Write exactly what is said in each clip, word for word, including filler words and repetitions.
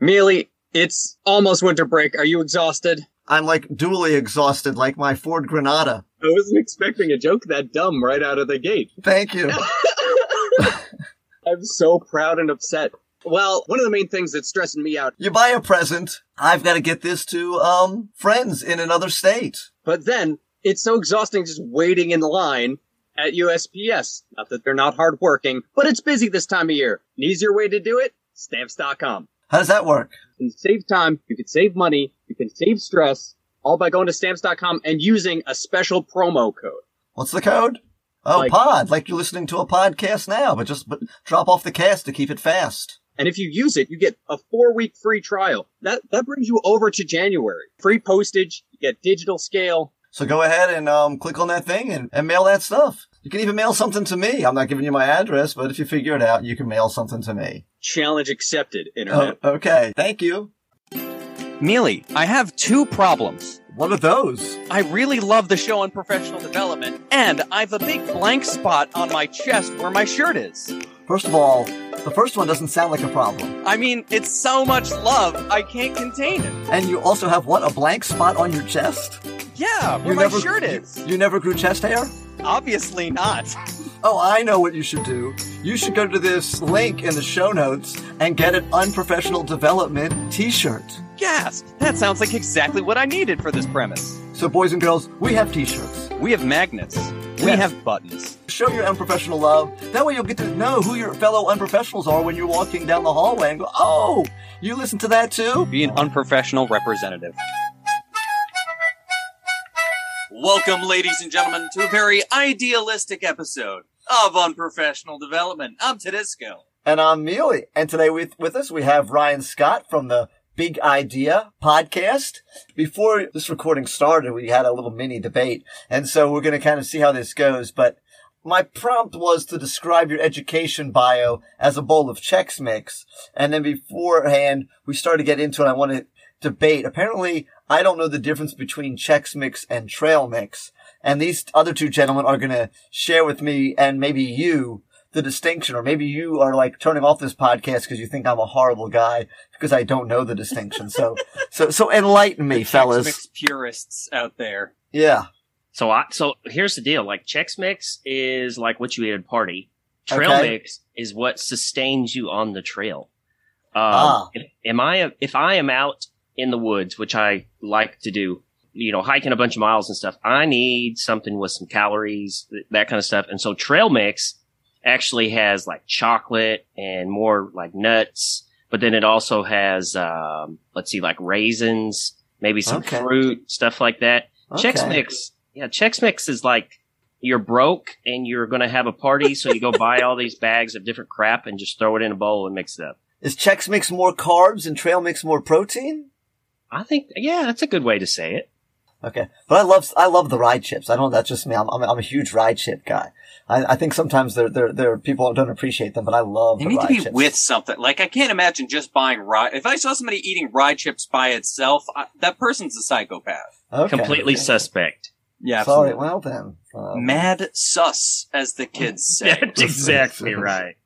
Mealey, it's almost winter break. Are you exhausted? I'm like dually exhausted, like my Ford Granada. I wasn't expecting a joke that dumb right out of the gate. Thank you. I'm so proud and upset. Well, one of the main things that's stressing me out. You buy a present. I've got to get this to, um, friends in another state. But then, it's so exhausting just waiting in line at U S P S. Not that they're not hardworking, but it's busy this time of year. An easier way to do it? Stamps dot com. How does that work? You can save time, you can save money, you can save stress, all by going to Stamps dot com and using a special promo code. What's the code? Oh, like, pod, like you're listening to a podcast now, but just but drop off the cast to keep it fast. And if you use it, you get a four-week free trial. That that brings you over to January. Free postage, you get digital scale. So go ahead and um, click on that thing and, and mail that stuff. You can even mail something to me. I'm not giving you my address, but if you figure it out, you can mail something to me. Challenge accepted, Internet. Oh, okay, thank you. Mealey, I have two problems. What are those? I really love the show on professional development, and I have a big blank spot on my chest where my shirt is. First of all, the first one doesn't sound like a problem. I mean, it's so much love, I can't contain it. And you also have, what, a blank spot on your chest? Yeah, where you my never, shirt is. You, you never grew chest hair? Obviously not. Oh, I know what you should do. You should go to this link in the show notes and get an Unprofessional Development t-shirt. Yes, that sounds like exactly what I needed for this premise. So boys and girls, we have t-shirts. We have magnets. Yes. We have buttons. Show your unprofessional love. That way you'll get to know who your fellow unprofessionals are when you're walking down the hallway and go, oh, you listen to that too? Be an unprofessional representative. Welcome, ladies and gentlemen, to a very idealistic episode of Unprofessional Development. I'm Tudisco. And I'm Mealey. And today with, with us we have Ryan Scott from the Big Idea podcast. Before this recording started, we had a little mini debate, and so we're going to kind of see how this goes. But my prompt was to describe your education bio as a bowl of Chex Mix. And then beforehand, we started to get into it. I wanted to debate. Apparently, I don't know the difference between Chex Mix and trail mix. And these other two gentlemen are going to share with me and maybe you the distinction, or maybe you are like turning off this podcast because you think I'm a horrible guy because I don't know the distinction. So, so, so enlighten me, the fellas. Chex Mix purists out there. Yeah. So I, so here's the deal. Like Chex Mix is like what you eat at a party. Trail okay. mix is what sustains you on the trail. Um, ah. if, am I, if I am out in the woods, which I like to do, you know, hiking a bunch of miles and stuff, I need something with some calories, th- that kind of stuff. And so trail mix actually has like chocolate and more like nuts, but then it also has, um, let's see, like raisins, maybe some okay. fruit, stuff like that. Okay. Chex Mix. Yeah. Chex Mix is like you're broke and you're going to have a party. So you go buy all these bags of different crap and just throw it in a bowl and mix it up. Is Chex Mix more carbs and trail mix more protein? I think, yeah, that's a good way to say it. Okay. But I love, I love the ride chips. I don't, that's just me. I'm, I'm, I'm a huge ride chip guy. I, I think sometimes there, there, there are people who don't appreciate them, but I love the ride chips. They need to be with something. Like, I can't imagine just buying ride. If I saw somebody eating ride chips by itself, I, that person's a psychopath. Okay. Completely okay. suspect. Yeah. Absolutely. Sorry. Well, then. Uh, Mad sus, as the kids say. That's exactly right.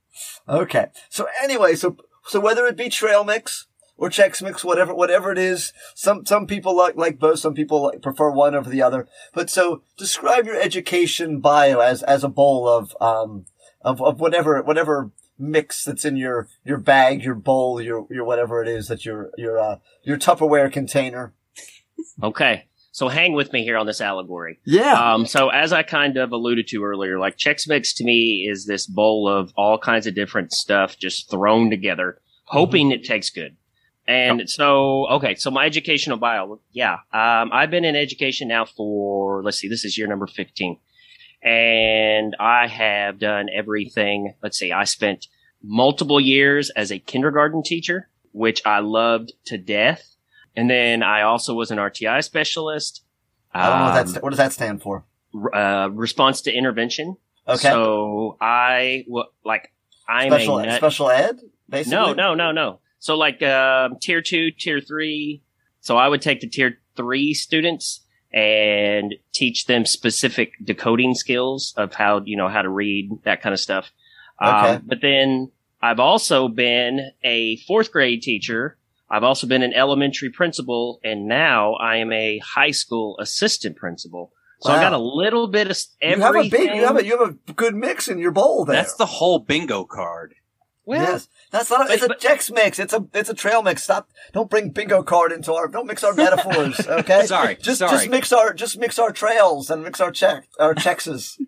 Okay. So anyway, so, so whether it be trail mix, or Chex Mix, whatever, whatever it is. Some, some people like, like both. Some people like, prefer one over the other. But so describe your education bio as, as a bowl of, um, of, of whatever, whatever mix that's in your, your bag, your bowl, your, your whatever it is that your, your, uh, your Tupperware container. Okay. So hang with me here on this allegory. Yeah. Um, so as I kind of alluded to earlier, like Chex Mix to me is this bowl of all kinds of different stuff just thrown together, hoping mm-hmm. it tastes good. And so, okay, so my educational bio, yeah. Um, I've been in education now for, let's see, this is year number fifteen. And I have done everything. Let's see, I spent multiple years as a kindergarten teacher, which I loved to death. And then I also was an R T I specialist. I don't know what, that's, what does that stand for? Uh, response to intervention. Okay. So I, well, like, I'm special, a nut- special ed, basically? No, no, no, no. So like um, tier two, tier three. So I would take the tier three students and teach them specific decoding skills of how, you know, how to read, that kind of stuff. Okay. Um, but then I've also been a fourth grade teacher I've also been an elementary principal, and now I am a high school assistant principal. So wow. I got a little bit of everything. You have a big, you have a, you have a good mix in your bowl there. That's the whole bingo card. Well, yes. That's not. A, it's but, a Jex mix. It's a. It's a trail mix. Stop. Don't bring bingo card into our. Don't mix our metaphors. Okay. sorry. Just sorry. just mix our just mix our trails and mix our check our Chexes.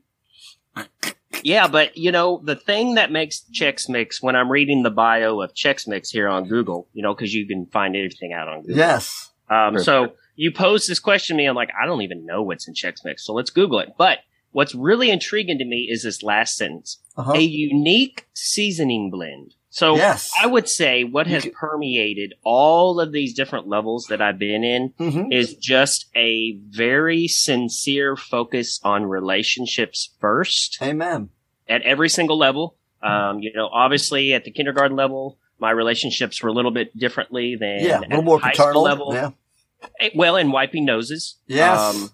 Yeah, but you know the thing that makes Chex Mix when I'm reading the bio of Chex Mix here on Google, you know, because you can find everything out on Google. Yes. Um. Perfect. So you pose this question to me, I'm like, I don't even know what's in Chex Mix, so let's Google it. But what's really intriguing to me is this last sentence: uh-huh. a unique seasoning blend. So yes. I would say what has permeated all of these different levels that I've been in mm-hmm. is just a very sincere focus on relationships first. Amen. At every single level. Um, you know, obviously at the kindergarten level, my relationships were a little bit differently than yeah, a little at more high paternal. School level. Yeah. Well, and wiping noses. Yes. Um,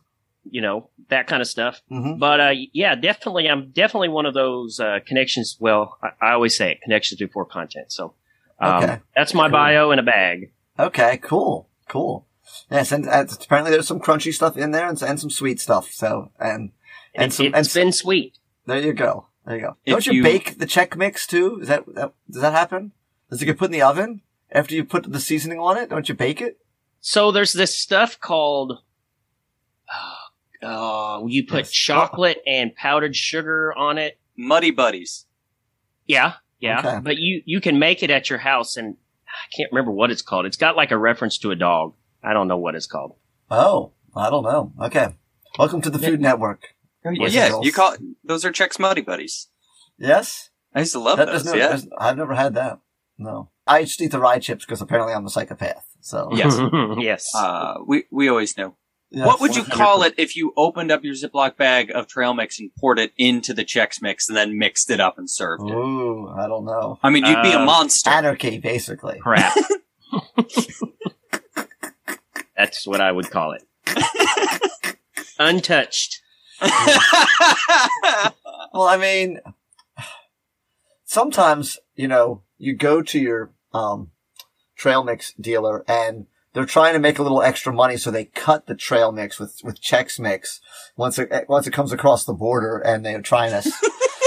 you know, that kind of stuff. Mm-hmm. But, uh, yeah, definitely. I'm definitely one of those, uh, connections. Well, I, I always say it, connections before content. So, um, okay. that's my cool. bio in a bag. Okay. Cool. Cool. Yes. And uh, apparently there's some crunchy stuff in there and, and some sweet stuff. So, and, and, and some, it's and some, been sweet. There you go. There you go. If Don't you, you bake the Chex Mix too? Is that, that, does that happen? Does it get put in the oven after you put the seasoning on it? Don't you bake it? So there's this stuff called, uh, Oh, you put yes. chocolate and powdered sugar on it. Muddy Buddies. Yeah, yeah. Okay. But you, you can make it at your house, and I can't remember what it's called. It's got like a reference to a dog. I don't know what it's called. Oh, I don't know. Okay. Welcome to the Food yeah. Network. Yes, yeah, you call it, those are Chex Muddy Buddies. Yes? I used to love that those, never, yeah. I've never had that. No. I just eat the rye chips because apparently I'm a psychopath. So Yes. yes. Uh, we, we always know. Yeah, what would you call it if you opened up your Ziploc bag of trail mix and poured it into the Chex Mix and then mixed it up and served it? Ooh, I don't know. I mean, you'd uh, be a monster. Anarchy, basically. Crap. That's what I would call it. Untouched. Well, I mean, sometimes, you know, you go to your um, trail mix dealer and they're trying to make a little extra money, so they cut the trail mix with, with Chex Mix once it, once it comes across the border, and they're trying to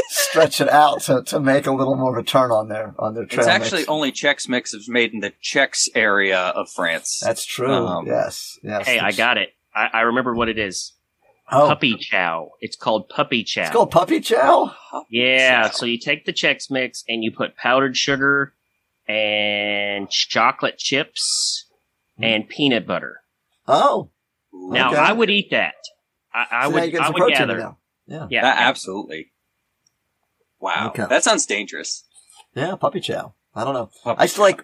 stretch it out to, to make a little more return on their, on their trail it's mix. It's actually only Chex Mix is made in the Chex area of France. That's true. Um, yes. yes. Hey, I got it. I, I remember what it is. Oh. Puppy Chow. It's called Puppy Chow. It's called Puppy Chow? Yeah. Chow. So you take the Chex Mix and you put powdered sugar and chocolate chips and peanut butter. Oh. Now, okay. I would eat that. I, I so would, I would gather. Now. Yeah. yeah. That, absolutely. Wow. Okay. That sounds dangerous. Yeah, puppy chow. I don't know. Puppy I used to like,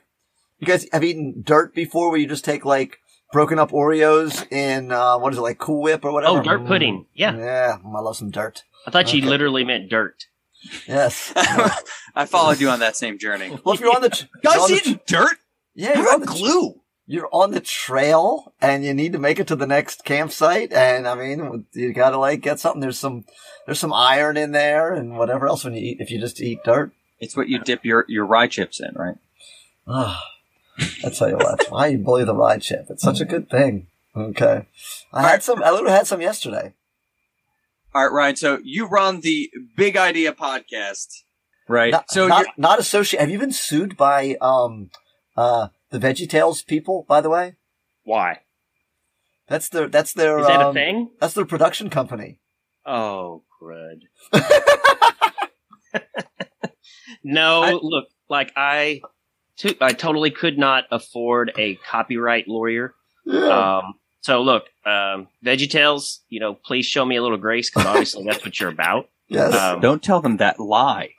you guys have eaten dirt before where you just take like broken up Oreos in, uh, what is it, like Cool Whip or whatever? Oh, dirt pudding. Yeah. Yeah. I love some dirt. I thought okay. you literally meant dirt. Yes. I followed you on that same journey. Well, if you're on the. Ch- you guys eating ch- dirt? Yeah. You're on the glue. Ch- You're on the trail and you need to make it to the next campsite. And I mean, you gotta like get something. There's some, there's some iron in there and whatever else when you eat, if you just eat dirt. It's what you dip your, your rye chips in, right? Ah, oh, I tell you what, why you bully the rye chip? It's such a good thing. Okay. I had some, I literally had some yesterday. All right, Ryan. So you run the Big Idea podcast, right? Not, so not, not associated. Have you been sued by, um, uh, the VeggieTales people, by the way? Why? That's their, that's their, Is that um, a thing? That's their production company. Oh, crud. No, I, look, like I, to, I totally could not afford a copyright lawyer. Yeah. Um, so look, um, VeggieTales, you know, please show me a little grace because obviously that's what you're about. Yes. Um, Don't tell them that lie.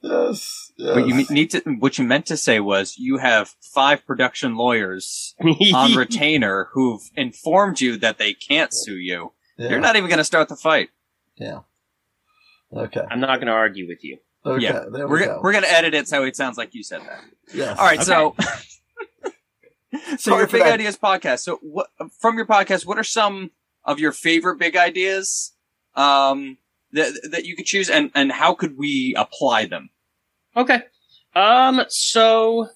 Yes, yes. What you need to, what you meant to say was you have five production lawyers on retainer who've informed you that they can't sue you. Yeah. You're not even going to start the fight. Yeah. Okay. I'm not going to argue with you. Okay. Yeah. There we we're go. We're going to edit it so it sounds like you said that. Yes. All right. Okay. So, so your Big Ideas podcast. So, what, from your podcast, what are some of your favorite big ideas? Um. That, that you could choose, and, and how could we apply them? Okay. Um, so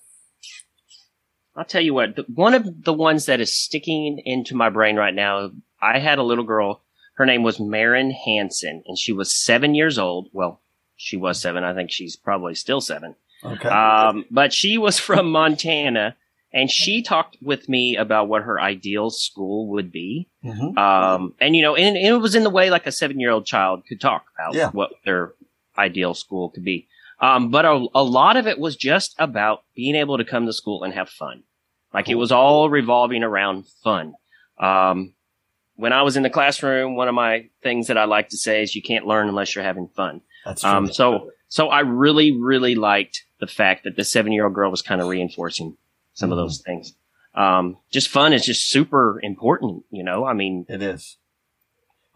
I'll tell you what, one of the ones that is sticking into my brain right now, I had a little girl. Her name was Marin Hansen, and she was seven years old. Well, she was seven. I think she's probably still seven. Okay. Um, but she was from Montana, and she talked with me about what her ideal school would be. Mm-hmm. Um, and, you know, and, and it was in the way like a seven-year-old child could talk about yeah. what their ideal school could be. Um, but a, a lot of it was just about being able to come to school and have fun. Like cool. It was all revolving around fun. Um, when I was in the classroom, one of my things that I like to say is you can't learn unless you're having fun. That's true. Um, so, so I really, really liked the fact that the seven-year-old girl was kind of reinforcing some mm-hmm. of those things. Um, just fun is just super important, you know? I mean, it is.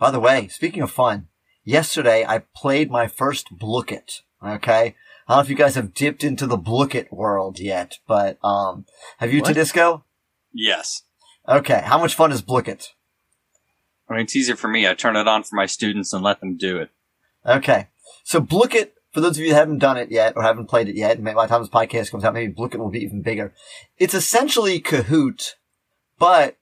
By the way, speaking of fun, yesterday I played my first Blooket. Okay. I don't know if you guys have dipped into the Blooket world yet, but, um, have you, Tudisco? Yes. Okay. How much fun is Blooket? I mean, it's easier for me. I turn it on for my students and let them do it. Okay. So Blooket, for those of you that haven't done it yet or haven't played it yet, and by the time this podcast comes out, maybe Blooket will be even bigger. It's essentially Kahoot, but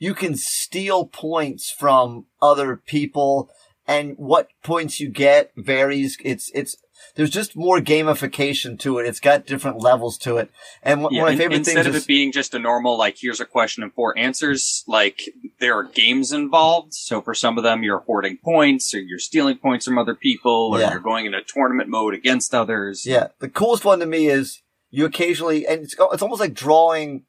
you can steal points from other people, and what points you get varies. It's, it's, There's just more gamification to it. It's got different levels to it. And one yeah, of my favorite instead things Instead of is, it being just a normal, like, here's a question and four answers, like, there are games involved. So for some of them, you're hoarding points, or you're stealing points from other people, or yeah. you're going into tournament mode against others. Yeah. The coolest one to me is you occasionally – and it's, it's almost like drawing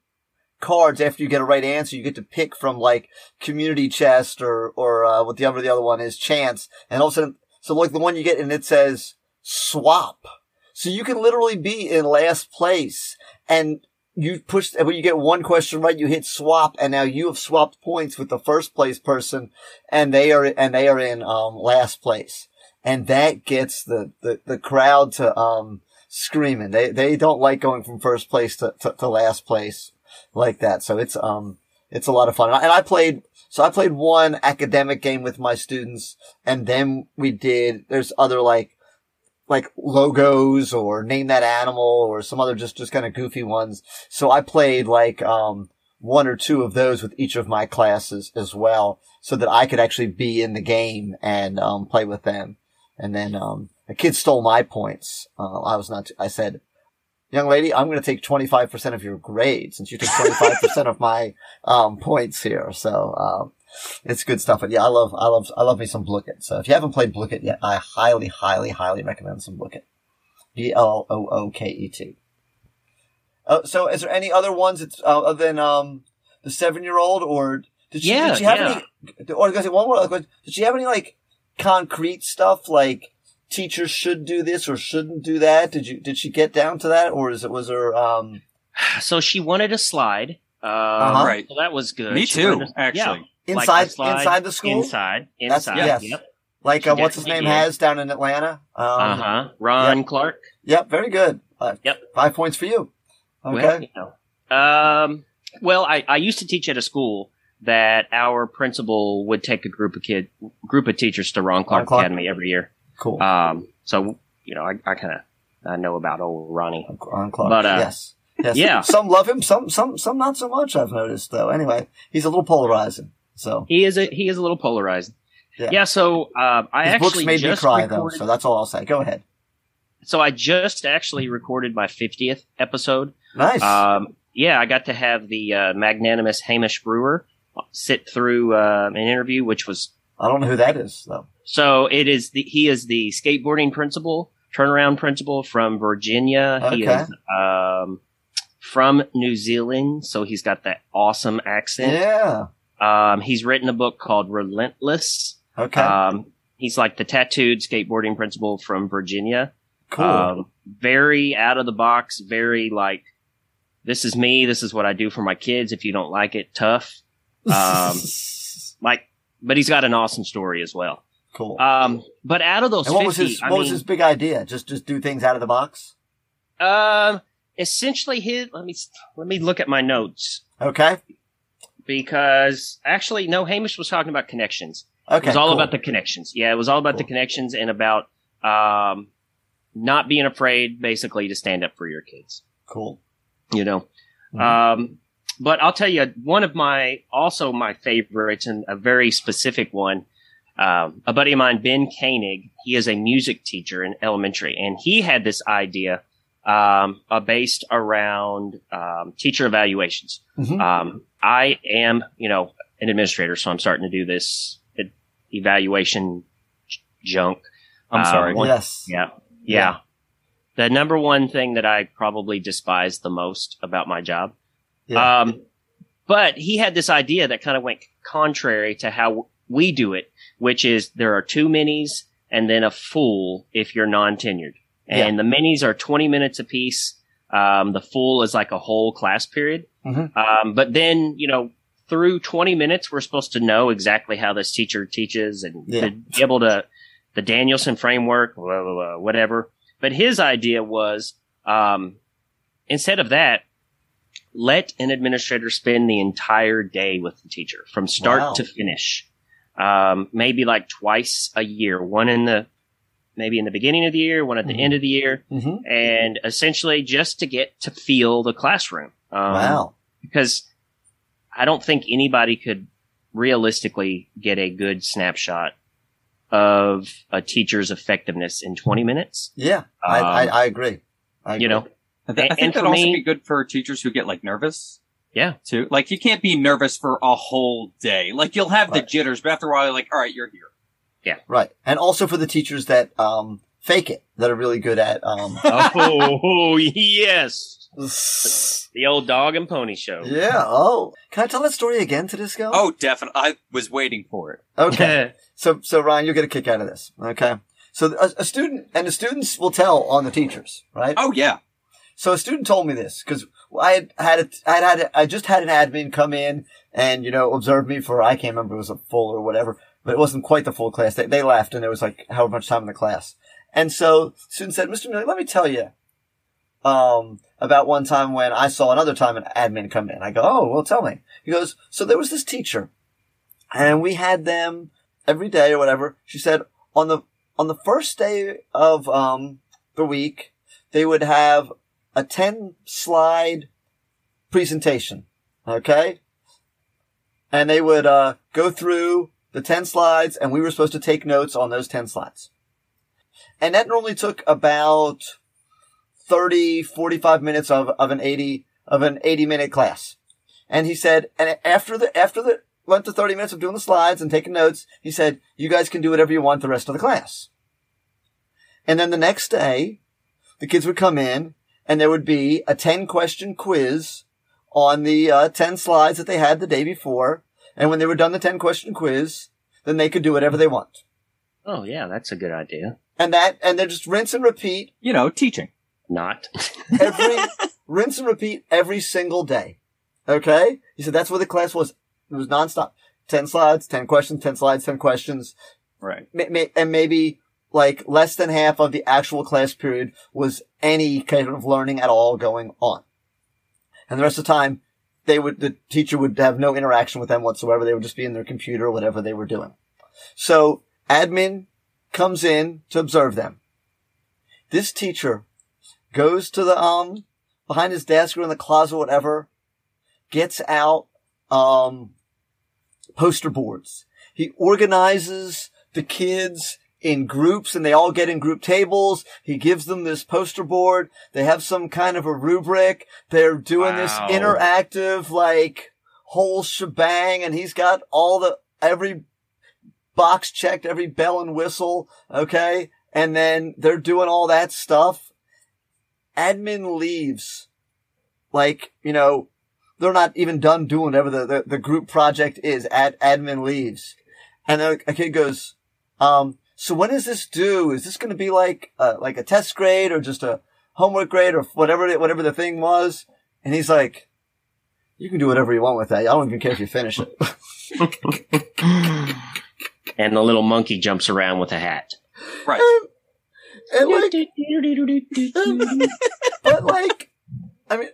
cards after you get a right answer. You get to pick from, like, community chest or, or uh, what the other, the other one is, chance. And all of a sudden – so, like, the one you get and it says – swap. So you can literally be in last place and you push, when you get one question right, you hit swap, and now you have swapped points with the first place person and they are, and they are in, um, last place. And that gets the, the, the crowd to, um, screaming. They, they don't like going from first place to, to, to last place like that. So it's, um, it's a lot of fun. And I, and I played, so I played one academic game with my students, and then we did, there's other like, like logos or name that animal or some other just, just kind of goofy ones. So I played like, um, one or two of those with each of my classes as well, so that I could actually be in the game and, um, play with them. And then, um, a kid stole my points. Uh, I was not, I said, young lady, I'm going to take twenty-five percent of your grade since you took twenty-five percent of my, um, points here. So, um, it's good stuff. But yeah, I love, I love, I love me some Blooket. So if you haven't played Blooket yet, I highly, highly, highly recommend some Blooket. B L O O K E T. Uh, so is there any other ones that's, uh, other than, um, the seven year old, or did she, yeah, did she have yeah. any, or did she have any like concrete stuff like teachers should do this or shouldn't do that? Did you, did she get down to that, or is it, was her, um, so she wanted a slide. Uh, uh-huh. Right. So that was good. Me she too, a, actually. Yeah. Inside, like inside the school? Inside, inside. That's, yes. Yep. Like, uh, what's his name is. has down in Atlanta? Um, uh-huh. Ron yep. Clark. Yep, very good. Uh, yep. Five points for you. Okay. Well, you know, um, well I, I used to teach at a school that our principal would take a group of kid, group of teachers to Ron Clark, Ron Clark. Academy every year. Cool. Um, so, you know, I, I kind of I know about old Ronnie. Ron Clark, but, uh, yes. yes. Yeah. Some love him, some, some, some not so much, I've noticed, though. Anyway, he's a little polarizing. So he is a he is a little polarized. Yeah. yeah so uh, I His actually books made just me cry recorded, though. So that's all I'll say. Go ahead. So I just actually recorded my fiftieth episode. Nice. Um, yeah, I got to have the uh, magnanimous Hamish Brewer sit through uh, an interview, which was I don't know who that is though. So it is the he is the skateboarding principal, turnaround principal from Virginia. Okay. He is um, from New Zealand, so he's got that awesome accent. Yeah. Um, he's written a book called Relentless. Okay. Um, he's like the tattooed skateboarding principal from Virginia. Cool. Um, very out of the box, very like, this is me, this is what I do for my kids. If you don't like it, tough. Um, like, but he's got an awesome story as well. Cool. Um, but out of those, and what fifty, was his, what I mean, was his big idea? Just, just do things out of the box. Um, uh, essentially his, let me, let me look at my notes. Okay. Because actually, no, Hamish was talking about connections. Okay, it was all cool. about the connections. Yeah, it was all about cool. the connections and about um, not being afraid, basically, to stand up for your kids. Cool. You know, Mm-hmm. Um, but I'll tell you, one of my, also my favorites, and a very specific one, um, a buddy of mine, Ben Koenig, he is a music teacher in elementary, and he had this idea um, uh, based around um, teacher evaluations. Mm-hmm. Um, I am, you know, an administrator, so I'm starting to do this evaluation j- junk. I'm uh, sorry. One, yes. Yeah, yeah. Yeah. The number one thing that I probably despise the most about my job. Yeah. Um, but he had this idea that kind of went contrary to how we do it, which is there are two minis and then a full if you're non-tenured. And yeah. the minis are twenty minutes apiece. Um, the full is like a whole class period. Mm-hmm. Um, but then, you know, through twenty minutes, we're supposed to know exactly how this teacher teaches and yeah. be able to the Danielson framework, blah, blah, blah, whatever. But his idea was, um, instead of that, let an administrator spend the entire day with the teacher from start wow. to finish. Um, maybe like twice a year, one in the, maybe in the beginning of the year, one at the mm-hmm. end of the year. Mm-hmm. And essentially just to get to feel the classroom. Um, wow. Because I don't think anybody could realistically get a good snapshot of a teacher's effectiveness in twenty minutes. Yeah, um, I, I, I agree. I agree. You know, I, th- I think that'd also me, be good for teachers who get like nervous. Yeah, too. Like you can't be nervous for a whole day. Like you'll have right. the jitters, but after a while, you're like, all right, you're here. Yeah, right. And also for the teachers that um, fake it, that are really good at. Um, oh, oh yes, the old dog and pony show. Yeah. Oh, can I tell that story again, Tudisco? Oh, definitely. I was waiting for it. Okay. So, so Ryan, you'll get a kick out of this. Okay. So a, a student, and the students will tell on the teachers, right? Oh, yeah. So a student told me this because I had had, a, I had, had a, I just had an admin come in and, you know, observe me for, I can't remember if it was a full or whatever, but it wasn't quite the full class. They, they left and there was like however much time in the class. And so the student said, Mister Mealey, let me tell you, um, about one time when I saw another time an admin come in. I go, oh, well, tell me. He goes, so there was this teacher and we had them every day or whatever. She said on the, on the first day of, um, the week, they would have a ten slide presentation. Okay. And they would, uh, go through the ten slides and we were supposed to take notes on those ten slides. And that normally took about thirty, forty-five minutes of, of an eighty, of an eighty minute class. And he said, and after the, after the, went to thirty minutes of doing the slides and taking notes. He said, you guys can do whatever you want the rest of the class. And then the next day, the kids would come in and there would be a ten question quiz on the uh, ten slides that they had the day before. And when they were done the ten question quiz, then they could do whatever they want. Oh, yeah, that's a good idea. And that, and they're just rinse and repeat. You know, teaching. Not. every rinse and repeat every single day. Okay? He said that's where the class was. It was nonstop. Ten slides, ten questions, ten slides, ten questions. Right. Ma- ma- and maybe like less than half of the actual class period was any kind of learning at all going on. And the rest of the time, they would, the teacher would have no interaction with them whatsoever. They would just be in their computer or whatever they were doing. So admin comes in to observe them. This teacher goes to the, um, behind his desk or in the closet or whatever, gets out, um, poster boards. He organizes the kids in groups and they all get in group tables. He gives them this poster board. They have some kind of a rubric. They're doing wow. this interactive, like, whole shebang. And he's got all the, every box checked, every bell and whistle. Okay. And then they're doing all that stuff. Admin leaves. Like, you know, they're not even done doing whatever the, the, the group project is. Ad, admin leaves. And then a kid goes, um, so when is this due? Is this going to be like, uh, like a test grade or just a homework grade or whatever, whatever the thing was? And he's like, you can do whatever you want with that. I don't even care if you finish it. And the little monkey jumps around with a hat. Right. And, and like, but like, I mean,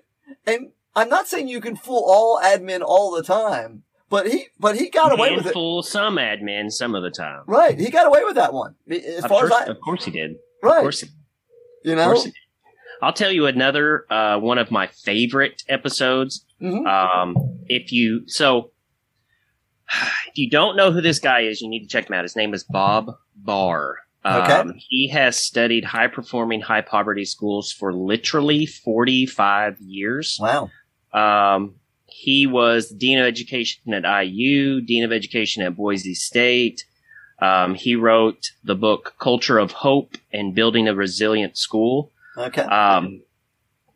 and, I'm not saying you can fool all admin all the time, but he but he got away with it. Fool some admin some of the time. Right, he got away with that one. As far as I, of course he did. Right. Of course he did. You know? I'll tell you another uh, one of my favorite episodes. Mm-hmm. Um, if you so, if you don't know who this guy is, you need to check him out. His name is Bob Barr. Okay. Um, he has studied high-performing, high-poverty schools for literally forty-five years. Wow. Um, he was Dean of Education at I U, Dean of Education at Boise State. Um, he wrote the book Culture of Hope and Building a Resilient School. Okay. Um,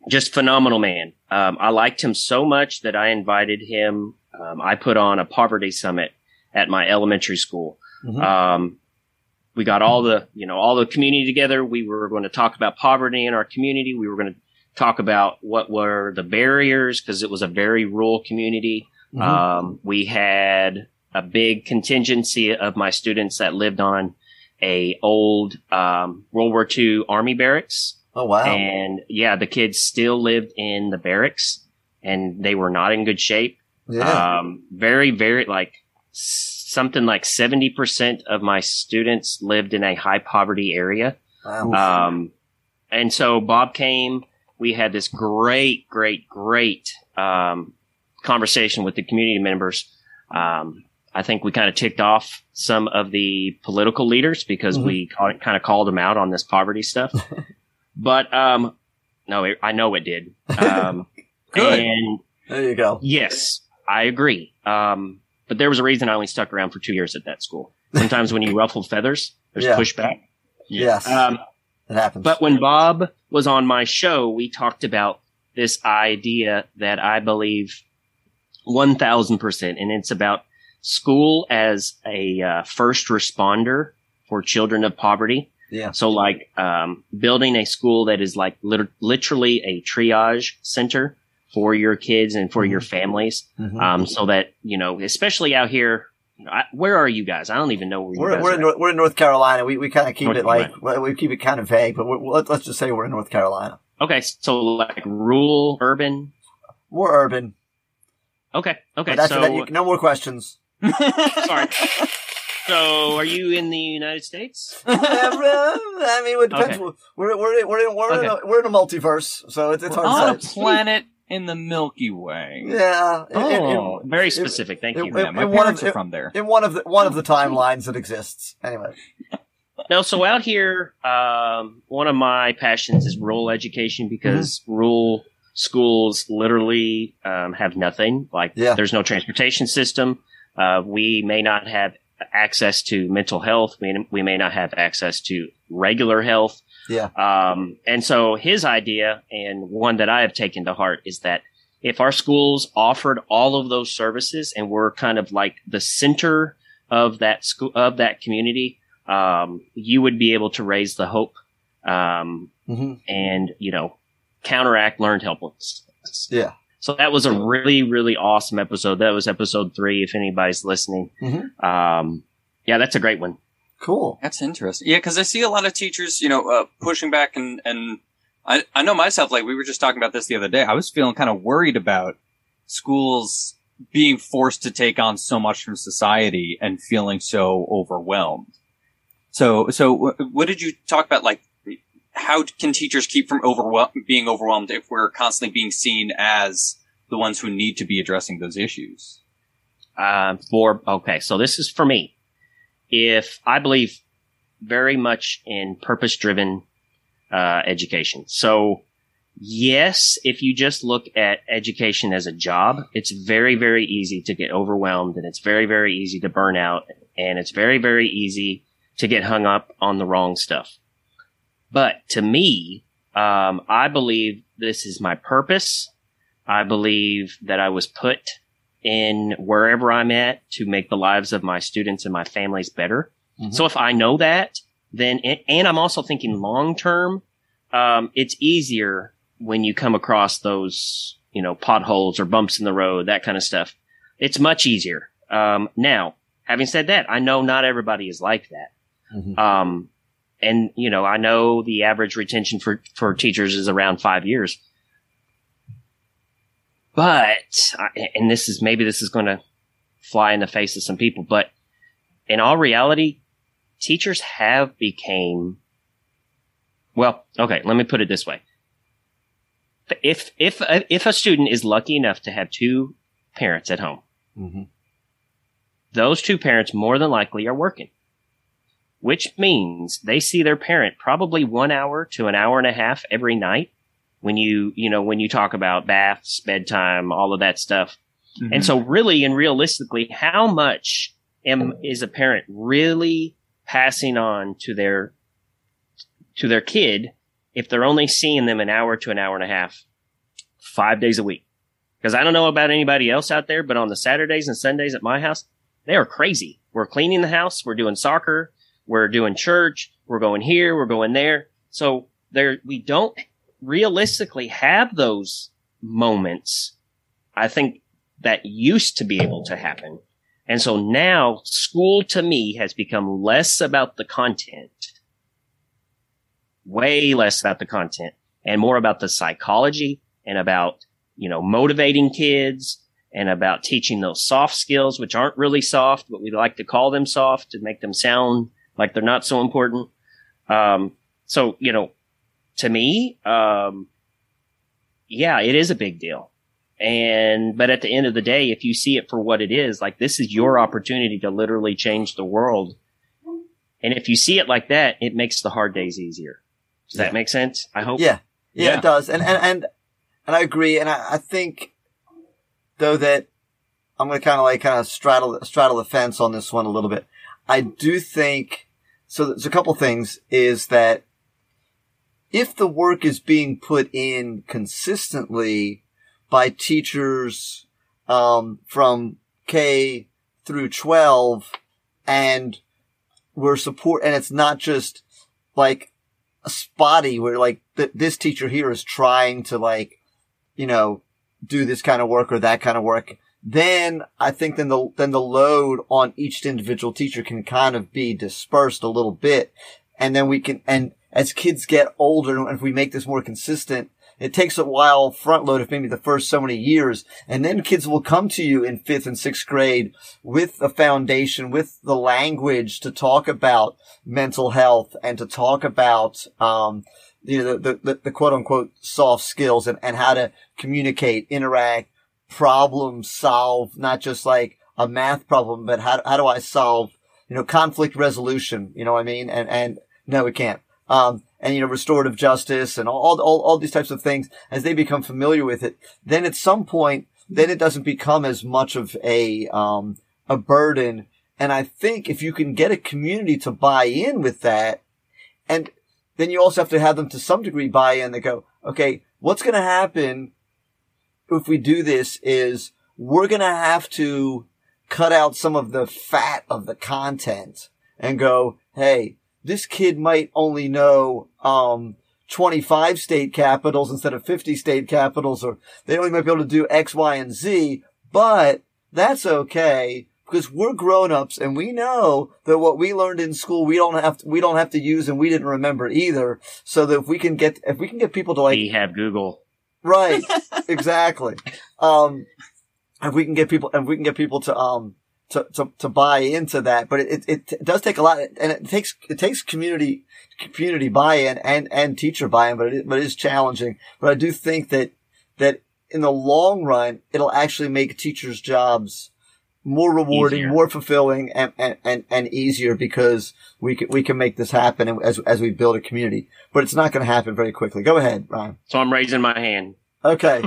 just phenomenal man. Um, I liked him so much that I invited him. Um, I put on a poverty summit at my elementary school. Mm-hmm. Um, we got all the, you know, all the community together. We were going to talk about poverty in our community. We were going to talk about what were the barriers, because it was a very rural community. Mm-hmm. Um, we had a big contingency of my students that lived on a old um, World War Two Army barracks. Oh, wow. And, yeah, the kids still lived in the barracks, and they were not in good shape. Yeah. Um, very, very, like, something like seventy percent of my students lived in a high poverty area. Wow. Um, and so Bob came. We had this great, great, great um, conversation with the community members. Um, I think we kind of ticked off some of the political leaders because mm-hmm. we ca- kind of called them out on this poverty stuff. But, um, no, it, I know it did. Um, Good. And there you go. Yes, I agree. Um, but there was a reason I only stuck around for two years at that school. Sometimes when you ruffle feathers, there's yeah. pushback. Yes. Um, it happens. But when Bob was on my show, we talked about this idea that I believe one thousand percent, and it's about school as a uh, first responder for children of poverty. Yeah. So like, um, building a school that is like lit- literally a triage center for your kids and for mm-hmm. your families. Mm-hmm. Um, so that, you know, especially out here, I, where are you guys? I don't even know where we're, you guys we're are. In North, we're in North Carolina. We, we kind of keep North it Carolina. like, we keep it kind of vague, but we're, let's just say we're in North Carolina. Okay. So like rural, urban? More urban. Okay. Okay. That's so, you, no more questions. Sorry. So, are you in the United States? I mean, it depends. Okay. We're we're we're in we're, okay. in, a, we're in a multiverse, so it's, it's hard on to say. On a planet in the Milky Way. Yeah. Oh, it, it, very specific. It, Thank it, you. It, yeah, my parents of, are from there. In one of the one of the timelines that exists. Anyway. No, so out here, um, one of my passions is rural education because mm-hmm. rural schools literally um, have nothing. Like, yeah. there's no transportation system. Uh, we may not have access to mental health. We, we may not have access to regular health. Yeah. Um, and so his idea, and one that I have taken to heart, is that if our schools offered all of those services and were kind of like the center of that school, of that community, um, you would be able to raise the hope, um, mm-hmm. and, you know, counteract learned helplessness. Yeah. So that was a really, really awesome episode. That was episode three, if anybody's listening. Mm-hmm. Um, yeah, that's a great one. Cool. That's interesting. Yeah, because I see a lot of teachers, you know, uh, pushing back. And, and I, I know myself, like, we were just talking about this the other day. I was feeling kind of worried about schools being forced to take on so much from society and feeling so overwhelmed. So, so what did you talk about, like, how can teachers keep from overwhel- being overwhelmed if we're constantly being seen as the ones who need to be addressing those issues? Uh, for okay, so this is for me. If I believe very much in purpose-driven uh, education. So yes, if you just look at education as a job, it's very, very easy to get overwhelmed, and it's very, very easy to burn out, and it's very, very easy to get hung up on the wrong stuff. But to me, um, I believe this is my purpose. I believe that I was put in wherever I'm at to make the lives of my students and my families better. Mm-hmm. So if I know that, then, and, and I'm also thinking long term, um, it's easier when you come across those, you know, potholes or bumps in the road, that kind of stuff. It's much easier. Um, now, having said that, I know not everybody is like that. Mm-hmm. Um, And, you know, I know the average retention for, for teachers is around five years. But, and this is, maybe this is going to fly in the face of some people, but in all reality, teachers have became, well, okay, let me put it this way. if if if a student is lucky enough to have two parents at home, mm-hmm. those two parents more than likely are working, which means they see their parent probably one hour to an hour and a half every night. When you you know when you talk about baths, bedtime, all of that stuff, mm-hmm. and so really and realistically, how much am, is a parent really passing on to their to their kid? If they're only seeing them an hour to an hour and a half, five days a week. Because I don't know about anybody else out there, but on the Saturdays and Sundays at my house, they are crazy. We're cleaning the house. We're doing soccer. We're doing church. We're going here. We're going there. So there, we don't realistically have those moments. I think that used to be able to happen. And so now school to me has become less about the content. Way less about the content and more about the psychology and about, you know, motivating kids and about teaching those soft skills, which aren't really soft, but we like to call them soft to make them sound like they're not so important. Um, so, you know, to me, um, yeah, it is a big deal. And, but at the end of the day, if you see it for what it is, like this is your opportunity to literally change the world. And if you see it like that, it makes the hard days easier. Does that make sense? I hope. Yeah. Yeah, yeah. It does. And, and, and, and I agree. And I, I think though that I'm going to kind of like kind of straddle, straddle the fence on this one a little bit. I do think, so there's a couple things is that if the work is being put in consistently by teachers, um, from K through twelve and we're support, and it's not just like a spotty where like th- this teacher here is trying to like, you know, do this kind of work or that kind of work. Then I think then the, then the load on each individual teacher can kind of be dispersed a little bit. And then we can, and as kids get older, and if we make this more consistent, it takes a while front load of maybe the first so many years. And then kids will come to you in fifth and sixth grade with a foundation, with the language to talk about mental health and to talk about, um, you know, the, the, the quote unquote soft skills and, and how to communicate, interact, problem solve, not just like a math problem, but how, how do I solve, you know, conflict resolution? You know what I mean? And, and no, we can't. Um, and, you know, restorative justice and all, all, all these types of things as they become familiar with it. Then at some point, then it doesn't become as much of a, um, a burden. And I think if you can get a community to buy in with that, and then you also have to have them to some degree buy in. They go, okay, what's going to happen if we do this is we're going to have to cut out some of the fat of the content and go, hey, this kid might only know, um, twenty-five state capitals instead of fifty state capitals, or they only might be able to do X, Y, and Z, but that's okay because we're grown-ups and we know that what we learned in school, we don't have to, we don't have to use and we didn't remember either. So that if we can get, if we can get people to like, we have Google. Right. Exactly. Um, if we can get people, and we can get people to, um, To, to, to buy into that, but it, it, it does take a lot, and it takes, it takes community, community buy-in and, and teacher buy-in, but it, but it is challenging. But I do think that, that in the long run, it'll actually make teachers' jobs more rewarding, easier. more fulfilling, and, and, and, and easier because we can, we can make this happen as, as we build a community. But it's not going to happen very quickly. Go ahead, Ryan. So I'm raising my hand. Okay.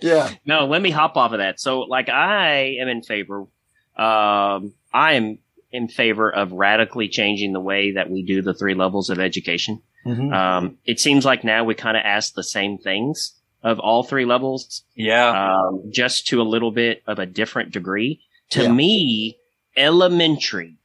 Yeah. No, let me hop off of that. So like I am in favor Um, I am in favor of radically changing the way that we do the three levels of education. Mm-hmm. Um, it seems like now we kind of ask the same things of all three levels. Yeah. Um, just to a little bit of a different degree. To yeah. me, elementary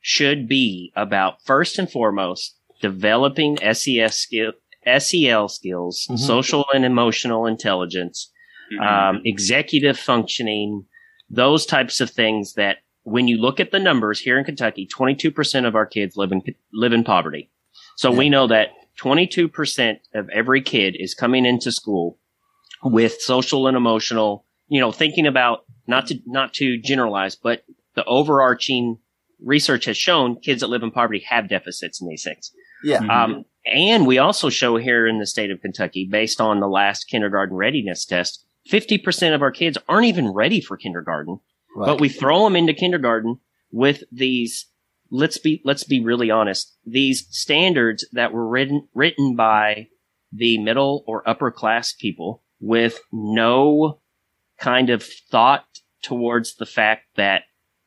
should be about first and foremost developing S E S skill, S E L skills, mm-hmm. social and emotional intelligence, mm-hmm. um, executive functioning, those types of things that when you look at the numbers here in Kentucky, twenty-two percent of our kids live in, live in poverty. So yeah. we know that twenty-two percent of every kid is coming into school with social and emotional, you know, thinking about not to, not to generalize, but the overarching research has shown kids that live in poverty have deficits in these things. Yeah. Mm-hmm. Um, And we also show here in the state of Kentucky, based on the last kindergarten readiness test, fifty percent of our kids aren't even ready for kindergarten, right. But we throw them into kindergarten with these, let's be, let's be really honest, these standards that were written, written by the middle or upper class people with no kind of thought towards the fact that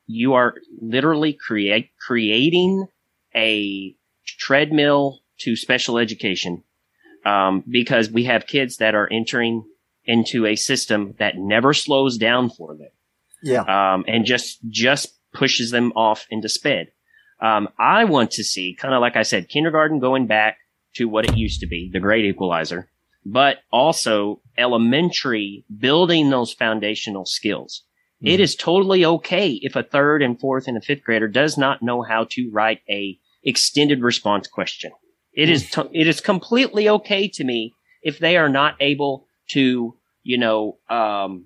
you are literally create, creating a treadmill to special education, um, because we have kids that are entering into a system that never slows down for them. Yeah. Um, and just, just pushes them off into sped. Um, I want to see, kind of like I said, kindergarten going back to what it used to be, the great equalizer, but also elementary building those foundational skills. Mm-hmm. It is totally okay if a third and fourth and a fifth grader does not know how to write a extended response question. It is, t- it is completely okay to me if they are not able to, you know, um,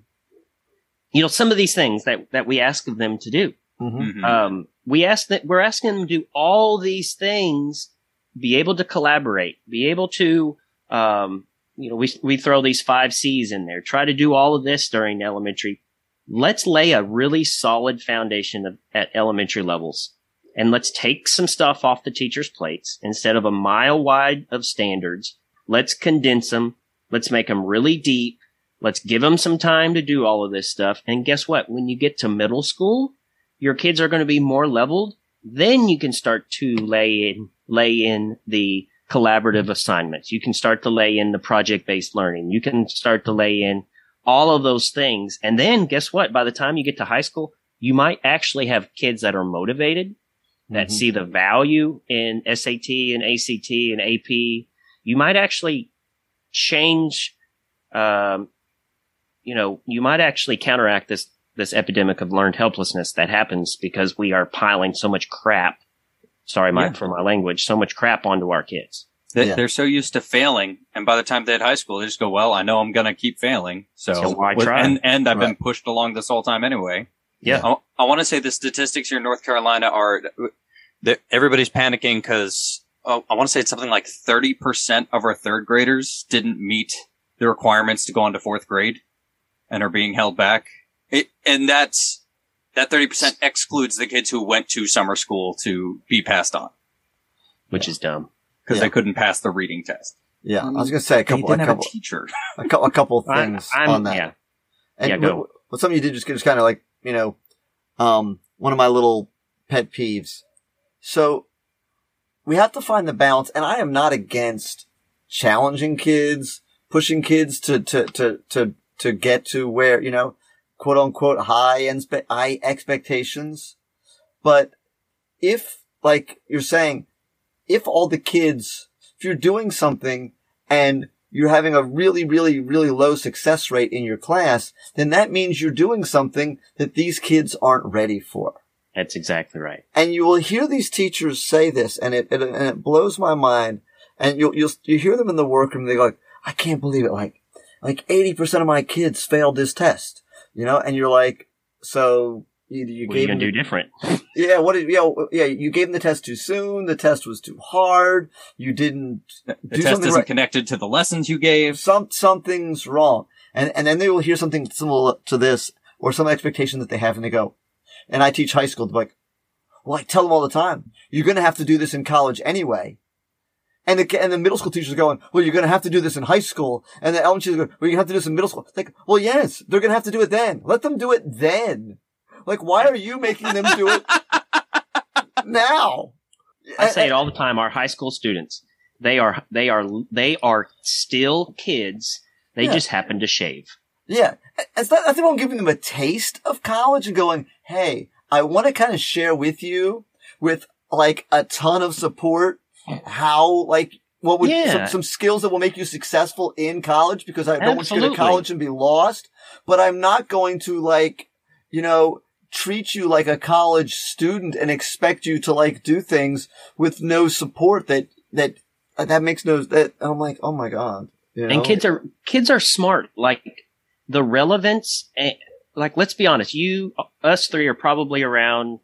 you know, some of these things that, that we ask of them to do. Mm-hmm. Um, we ask that we're asking them to do all these things, be able to collaborate, be able to, um, you know, we, we throw these five C's in there, try to do all of this during elementary. Let's lay a really solid foundation of, at elementary levels. And let's take some stuff off the teacher's plates. Instead of a mile wide of standards, let's condense them. Let's make them really deep. Let's give them some time to do all of this stuff. And guess what? When you get to middle school, your kids are going to be more leveled. Then you can start to lay in, lay in the collaborative assignments. You can start to lay in the project-based learning. You can start to lay in all of those things. And then guess what? By the time you get to high school, you might actually have kids that are motivated, that mm-hmm. see the value in S A T and A C T and A P. You might actually change, um, you know, you might actually counteract this, this epidemic of learned helplessness that happens because we are piling so much crap. Sorry, Mike, yeah. for my language, so much crap onto our kids. They, yeah. They're so used to failing. And by the time they hit high school, they just go, well, I know I'm going to keep failing. So, so why with, try? And, and I've right. been pushed along this whole time anyway. Yeah. I, I want to say the statistics here in North Carolina are that everybody's panicking because oh, I want to say it's something like thirty percent of our third graders didn't meet the requirements to go on to fourth grade and are being held back. It, and that's, that thirty percent excludes the kids who went to summer school to be passed on. Which yeah. is dumb. Because yeah. they couldn't pass the reading test. Yeah. Um, I was going to say a couple, they didn't a couple, have a teacher. a, co- a couple things I'm, I'm, on that. Yeah. And yeah, go. What, what something you did just, just kind of like, you know, um, one of my little pet peeves. So we have to find the balance, and I am not against challenging kids, pushing kids to, to, to, to, to get to where, you know, quote unquote high and inspe- high expectations. But if, like you're saying, if all the kids, if you're doing something and you're having a really, really, really low success rate in your class, then that means you're doing something that these kids aren't ready for. That's exactly right. And you will hear these teachers say this, and it, it and it blows my mind. And you'll you'll you hear them in the workroom. They go, like, I can't believe it. Like, like eighty percent of my kids failed this test. You know, and you're like, so either you what gave are you gonna them, do different. Yeah. What did you know, yeah? You gave them the test too soon. The test was too hard. You didn't. The do test isn't right. connected to the lessons you gave. Some something's wrong. And and then they will hear something similar to this or some expectation that they have, and they go. And I teach high school. Like, well, I tell them all the time, you're going to have to do this in college anyway. And the, and the middle school teachers are going, well, you're going to have to do this in high school. And the elementary teachers are going, well, you have to do this in middle school. It's like, well, yes, they're going to have to do it then. Let them do it then. Like, why are you making them do it now? I say it all the time. Our high school students, they are, they are, they are still kids. They yeah. just happen to shave. Yeah. It's not, I think I'm giving them a taste of college and going, hey, I want to kind of share with you with like a ton of support how, like, what would yeah. some, some skills that will make you successful in college, because I don't Absolutely. want you to go to college and be lost, but I'm not going to, like, you know, treat you like a college student and expect you to, like, do things with no support that, that, that makes no, that I'm like, oh my God. You know? And kids are, kids are smart. Like, the relevance, like, let's be honest, you, us three are probably around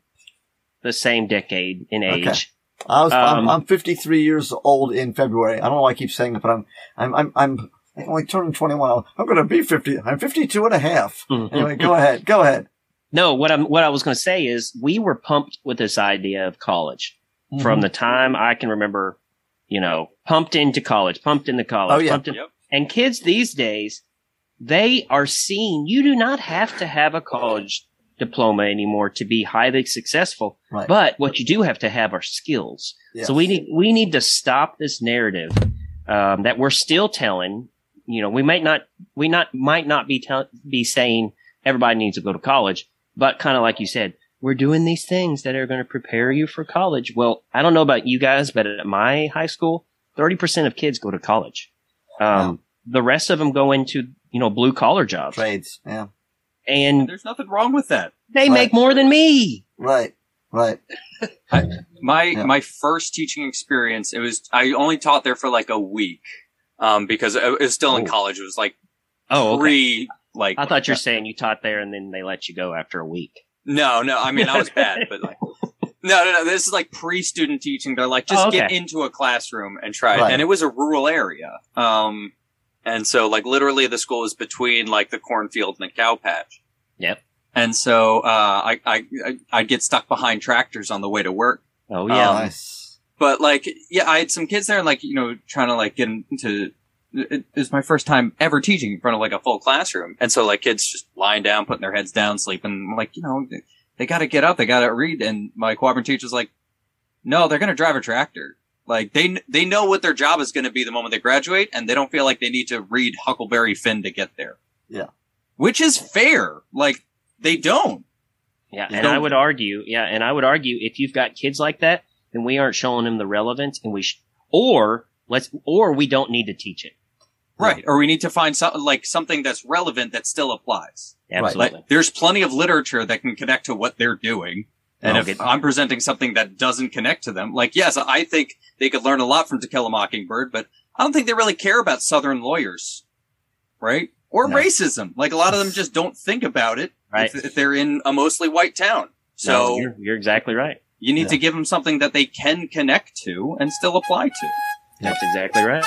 the same decade in age. Okay. I was, um, I'm, I'm fifty-three years old in February. I don't know why I keep saying that, but I'm, I'm, I'm, I'm, I'm like turning twenty-one. I'm going to be fifty. I'm fifty-two and a half. Mm-hmm. Anyway, go ahead. Go ahead. No, what I'm, what I was going to say is we were pumped with this idea of college mm-hmm. from the time I can remember, you know, pumped into college, pumped into college. Oh, yeah. Pumped in, yep. And kids these days, they are seeing you do not have to have a college diploma anymore to be highly successful. Right. But what you do have to have are skills. Yes. So we need, we need to stop this narrative um, that we're still telling. You know, we might not, we not might not be tell, be saying everybody needs to go to college, but kind of like you said, we're doing these things that are going to prepare you for college. Well, I don't know about you guys, but at my high school, thirty percent of kids go to college. Um, wow. The rest of them go into, you know, blue collar jobs. Trades, yeah. And there's nothing wrong with that. They right. make more than me. Right, right. I, my yeah. my first teaching experience, it was I only taught there for like a week um, because it was still in oh. college. It was like oh, three. Okay. Like I thought you were saying you taught there and then they let you go after a week. No, no. I mean, I was bad, but like, no, no, no. This is like pre-student teaching. They're like, just oh, okay. get into a classroom and try it. Right. And it was a rural area. Um, And so, like, literally the school was between, like, the cornfield and the cow patch. Yep. And so, uh, I, I, I'd get stuck behind tractors on the way to work. Oh, yeah. Um, nice. But, like, yeah, I had some kids there, like, you know, trying to, like, get into, it was my first time ever teaching in front of, like, a full classroom. And so, like, kids just lying down, putting their heads down, sleeping. Like, you know, they, they gotta get up, they gotta read. And my quadrant teacher's like, no, they're gonna drive a tractor. Like, they they know what their job is going to be the moment they graduate, and they don't feel like they need to read Huckleberry Finn to get there. Yeah. Which is fair. Like, they don't. Yeah, and don't. I would argue, yeah, and I would argue if you've got kids like that, then we aren't showing them the relevance, and we sh- or let's or we don't need to teach it. Right, or we need to find some, like something that's relevant that still applies. Absolutely. Like, there's plenty of literature that can connect to what they're doing. And I'll if I'm presenting something that doesn't connect to them, like, yes, I think they could learn a lot from To Kill a Mockingbird, but I don't think they really care about Southern lawyers, right? Or no. racism. Like, a lot of them just don't think about it right. if, if they're in a mostly white town. So no, you're, you're exactly right. You need yeah. to give them something that they can connect to and still apply to. That's exactly right.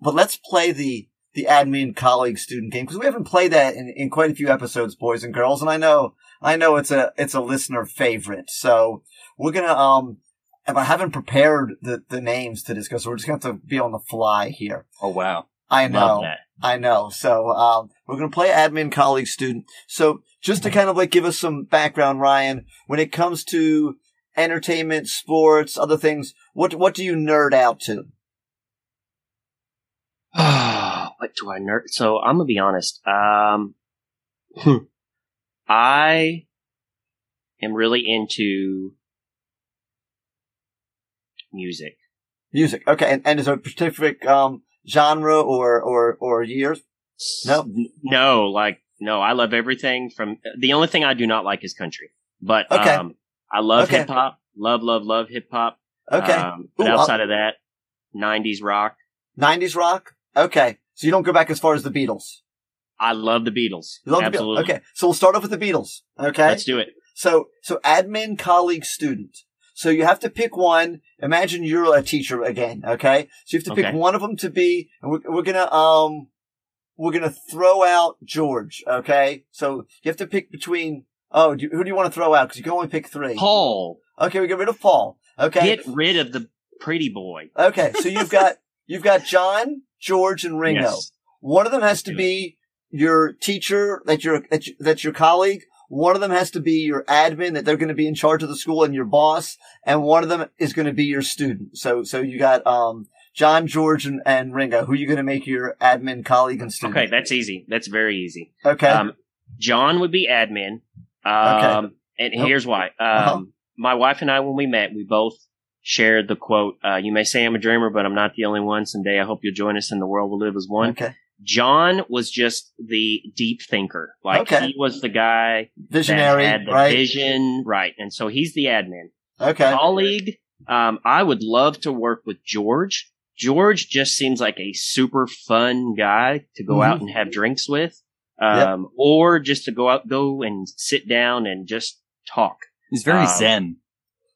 But let's play the... the admin colleague student game, because we haven't played that in, in quite a few episodes, boys and girls. And I know, I know it's a, it's a listener favorite. So we're going to, um, if I haven't prepared the, the names to discuss, so we're just going to have to be on the fly here. Oh, wow. I know. I know. So, um, we're going to play admin colleague student. So just to kind of like give us some background, Ryan, when it comes to entertainment, sports, other things, what, what do you nerd out to? What do I nerd? So I'm gonna be honest. Um, I am really into music. Music, okay. And, and is there a specific um, genre or or or years? No, no, like no. I love everything from. The only thing I do not like is country, but okay. um, I love okay. hip hop. Love, love, love hip hop. Okay. Um, but Ooh, outside I'll... of that, nineties rock. nineties rock. Okay. So you don't go back as far as the Beatles. I love the Beatles. You love Absolutely. The Beatles. Okay. So we'll start off with the Beatles. Okay. Let's do it. So, so admin, colleague, student. So you have to pick one. Imagine you're a teacher again. Okay. So you have to okay. pick one of them to be, and we're, we're going to, um, we're going to throw out George. Okay. So you have to pick between, oh, do you, who do you want to throw out? Cause you can only pick three. Paul. Okay. We get rid of Paul. Okay. Get rid of the pretty boy. Okay. So you've got, you've got John, George, and Ringo. Yes. One of them has to be your teacher, that your that you, that's your colleague. One of them has to be your admin, that they're going to be in charge of the school and your boss. And one of them is going to be your student. So, so you got um John, George, and, and Ringo. Who are you going to make your admin, colleague, and student? Okay, that's easy. That's very easy. Okay. Um, John would be admin. Um, okay. And nope. here's why. Um, uh-huh. My wife and I, when we met, we both shared the quote, uh, you may say I'm a dreamer, but I'm not the only one. Someday I hope you'll join us and the world will live as one. Okay. John was just the deep thinker. Like, okay. he was the guy. Visionary, that had the right? vision. Right. And so he's the admin. Okay. Colleague, um, I would love to work with George. George just seems like a super fun guy to go mm-hmm. out and have drinks with. Um, yep. or just to go out, go and sit down and just talk. He's very um, zen.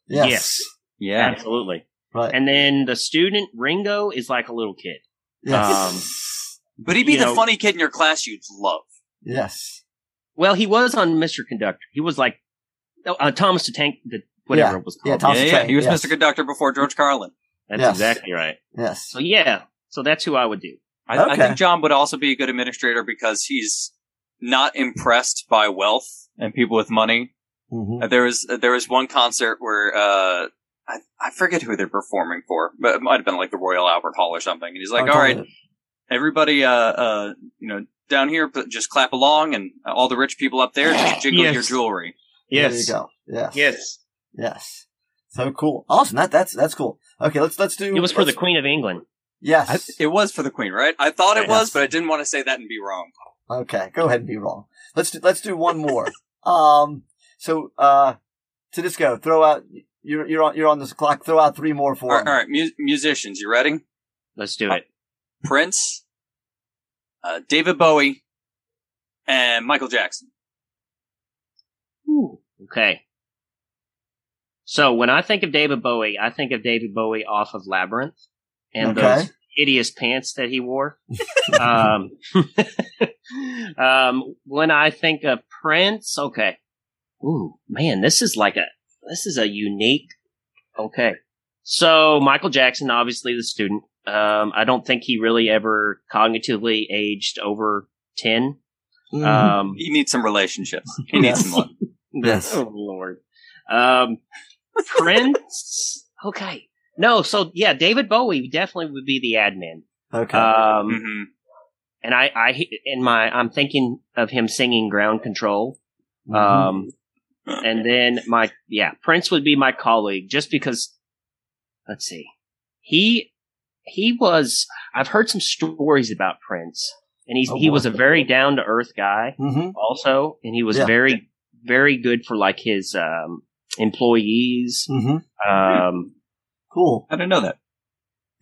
Yes. yes. Yeah. Absolutely. Right. And then the student, Ringo, is like a little kid. Yes. Um, but he'd be the know, funny kid in your class you'd love. Yes. Well, he was on Mister Conductor. He was like uh, Thomas the Tank, the, whatever yeah. it was called. Yeah, Thomas yeah, the Tank. Yeah. He was yes. Mister Conductor before George Carlin. That's yes. exactly right. Yes. So, yeah. So that's who I would do. I, okay. I think John would also be a good administrator because he's not impressed by wealth and people with money. Mm-hmm. Uh, there was uh, there was one concert where uh, I, I forget who they're performing for, but it might have been like the Royal Albert Hall or something. And he's like, oh, "All right, it. everybody, uh, uh, you know, down here, just clap along, and all the rich people up there, just jiggle yes. your jewelry." Yes, there you go. Yes, yes, yes. So cool, awesome. That that's that's cool. Okay, let's let's do. It was for the Queen of England. Yes, I, it was for the Queen, right? I thought it yes. was, but I didn't want to say that and be wrong. Okay, go ahead and be wrong. Let's do, let's do one more. um. So, uh, Tudisco, throw out, you're, you're on, you're on this clock, throw out three more for all right, all right, mu- musicians, you ready? Let's do uh, it. Prince, uh, David Bowie, and Michael Jackson. Ooh, okay. So, when I think of David Bowie, I think of David Bowie off of Labyrinth and okay. those hideous pants that he wore. um, um, when I think of Prince, okay. Ooh, man, this is like a, this is a unique, okay. So, Michael Jackson, obviously the student. Um, I don't think he really ever cognitively aged over ten. Mm. Um, he needs some relationships. He needs some love. Yes. Oh, Lord. Um, Prince? Okay. No, so, yeah, David Bowie definitely would be the admin. Okay. Um, mm-hmm. And I, I, in my, I'm thinking of him singing Ground Control. Mm-hmm. Um, And then my, yeah, Prince would be my colleague just because, let's see, he, he was, I've heard some stories about Prince and he's, oh, he boy. was a very down to earth guy mm-hmm. also. And he was yeah. very, very good for like his, um, employees. Mm-hmm. Um, cool. I didn't know that.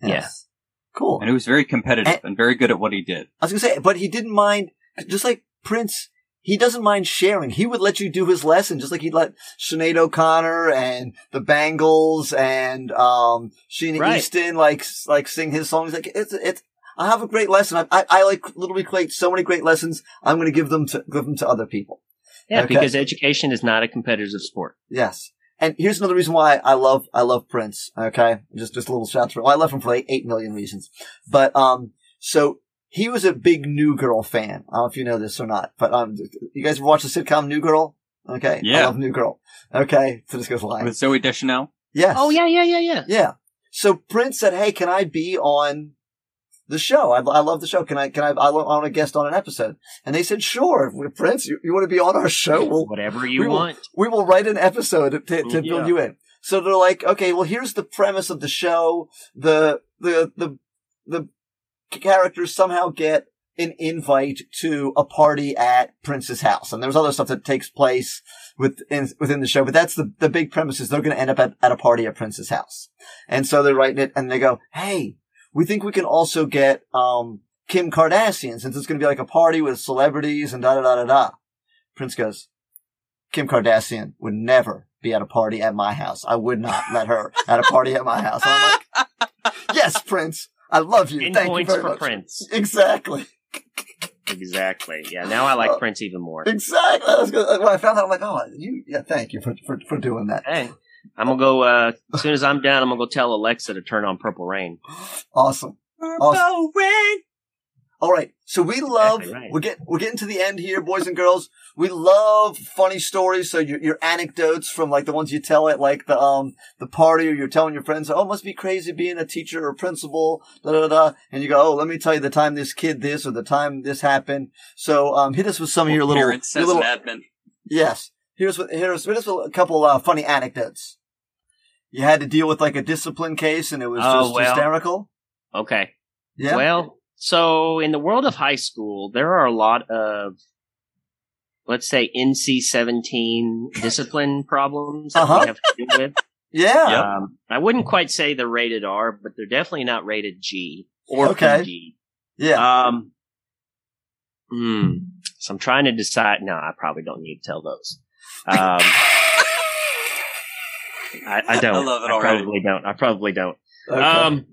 Yes. Yeah. Cool. And he was very competitive and, and very good at what he did. I was going to say, but he didn't mind, just like Prince. He doesn't mind sharing. He would let you do his lesson, just like he'd let Sinead O'Connor and the Bangles and um, Sheena right. Easton like like sing his songs. Like it's it's. I have a great lesson. I I, I like Little Big Clay. So many great lessons. I'm going to give them to give them to other people. Yeah, okay. Because education is not a competitive sport. Yes, and here's another reason why I love I love Prince. Okay, just just a little shout for. Well, I love him for like eight million reasons, but um, so. He was a big New Girl fan. I don't know if you know this or not, but um, you guys watch the sitcom New Girl? Okay. Yeah. I love New Girl. Okay. So this goes live. With Zooey Deschanel? Yes. Oh, yeah, yeah, yeah, yeah. Yeah. So Prince said, hey, can I be on the show? I, I love the show. Can I, can I, I want a guest on an episode? And they said, sure. Prince, you, you want to be on our show? We'll, Whatever you we want. Will, we will write an episode to, to yeah. build you in. So they're like, okay, well, here's the premise of the show. The, the, the, the, characters somehow get an invite to a party at Prince's house. And there's other stuff that takes place within, within the show, but that's the, the big premise is they're going to end up at, at a party at Prince's house. And so they're writing it and they go, hey, we think we can also get, um, Kim Kardashian since it's going to be like a party with celebrities and da da da da da. Prince goes, Kim Kardashian would never be at a party at my house. I would not let her at a party at my house. And I'm like, yes, Prince. I love you. Thank you very for much. Prince. Exactly. Exactly. Yeah. Now I like uh, Prince even more. Exactly. I was gonna, when I found out, I'm like, oh, you. Yeah. Thank you for for, for doing that. Hey, I'm gonna go. Uh, as soon as I'm down, I'm gonna go tell Alexa to turn on Purple Rain. Awesome. Purple awesome. Rain. All right. So we love. Exactly right. We're getting we're getting to the end here, boys and girls. We love funny stories. So your your anecdotes from like the ones you tell at like the um the party, or you're telling your friends, oh, it must be crazy being a teacher or principal, da da da. And you go, oh, let me tell you the time this kid this or the time this happened. So um, hit us with some well, of your little parents your little admin. Yes, here's with here's with a couple uh, funny anecdotes. You had to deal with like a discipline case, and it was oh, just well. hysterical. Okay. Yeah. Well. So, in the world of high school, there are a lot of, let's say, N C seventeen discipline problems that uh-huh. we have to deal with. Yeah. Um, I wouldn't quite say they're rated R, but they're definitely not rated G or okay. P G. Yeah. Um, mm, so, I'm trying to decide. No, I probably don't need to tell those. Um, I, I don't. I love it already. I probably don't. I probably don't. Okay. Um,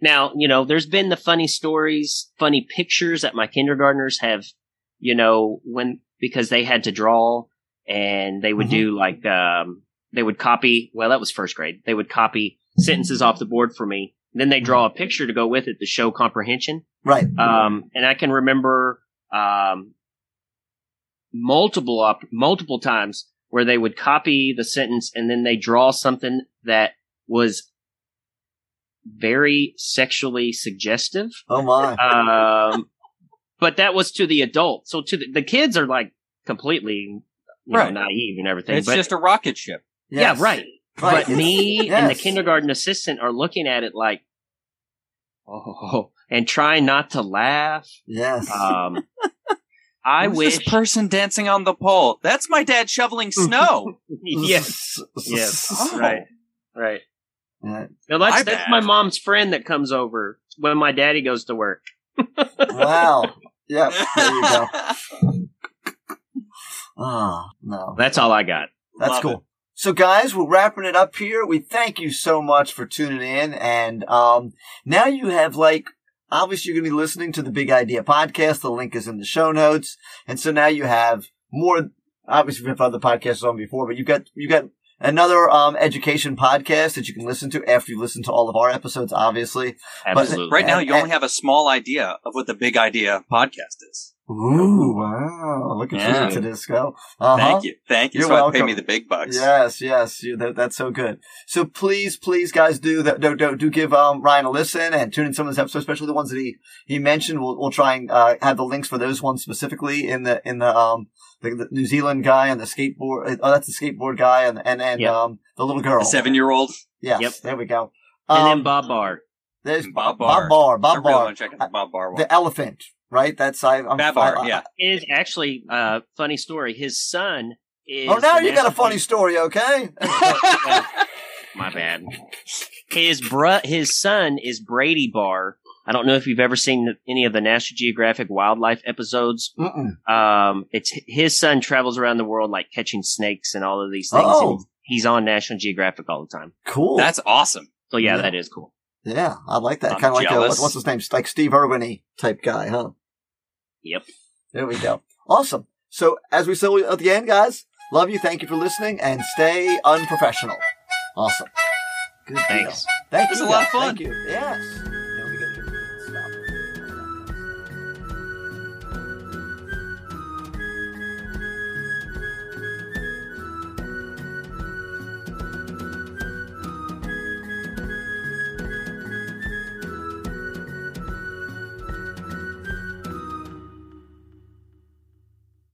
now, you know, there's been the funny stories, funny pictures that my kindergartners have, you know, when because they had to draw and they would mm-hmm. do like um, they would copy. Well, that was first grade. They would copy sentences off the board for me. Then they draw a picture to go with it to show comprehension. Right. Um, and I can remember um, multiple op- multiple times where they would copy the sentence and then they draw something that was very sexually suggestive. Oh, my. Um, but that was to the adult. So to the, the kids are like completely you right. know, naive and everything. It's but, just a rocket ship. Yes. Yeah, right. But me yes. and the kindergarten assistant are looking at it like, oh, and trying not to laugh. Yes. Um, I Who's wish. This person dancing on the pole. That's my dad shoveling snow. yes. Yes. Oh. Right. Right. Uh, no, that's, that's my mom's friend that comes over when my daddy goes to work. Wow. Yeah. There you go. Oh, no. That's all I got. That's Love cool. It. So, guys, we're wrapping it up here. We thank you so much for tuning in. And um, now you have, like, obviously you're going to be listening to the Big Idea podcast. The link is in the show notes. And so now you have more, obviously we've had other podcasts on before, but you've got, you've got another um, education podcast that you can listen to after you listen to all of our episodes, obviously. Absolutely. But, right and, now you and, only have a small idea of what the Big Idea podcast is. Ooh, wow. Look at yeah. you, Tudisco. Uh-huh. Thank you. Thank you. You're so welcome. Pay me the big bucks. Yes, yes. You, that, that's so good. So please, please, guys, do that. Do, do, do give um, Ryan a listen and tune in some of his episodes, especially the ones that he, he mentioned. We'll, we'll try and uh, have the links for those ones specifically in the, in the, um, the, the New Zealand guy and the skateboard. Oh, that's the skateboard guy and, and, and, yep. um, the little girl. The seven year old. Yes. Yep. There we go. Um, and then Bob Barr. There's Bob Barr. Bob Barr. Bob Barr. Really the, Bob Barr one. The elephant. Right, that's I. I'm, Bob Barr, I, yeah. It is actually a uh, funny story. His son is. Oh, now you got a funny story, okay? My bad. His bro, his son is Brady Barr. I don't know if you've ever seen the, any of the National Geographic wildlife episodes. Mm-mm. Um, it's his son travels around the world like catching snakes and all of these things. Oh. And he's on National Geographic all the time. Cool, that's awesome. So yeah, yeah. that is cool. Yeah, I like that. Kind of like a, what's his name, like Steve Irwin-y type guy, huh? Yep. There we go. Awesome. So, as we say at the end, guys, love you. Thank you for listening and stay unprofessional. Awesome. Good Thanks. Deal. Thank this you. This was a lot of fun. Thank you. Yes.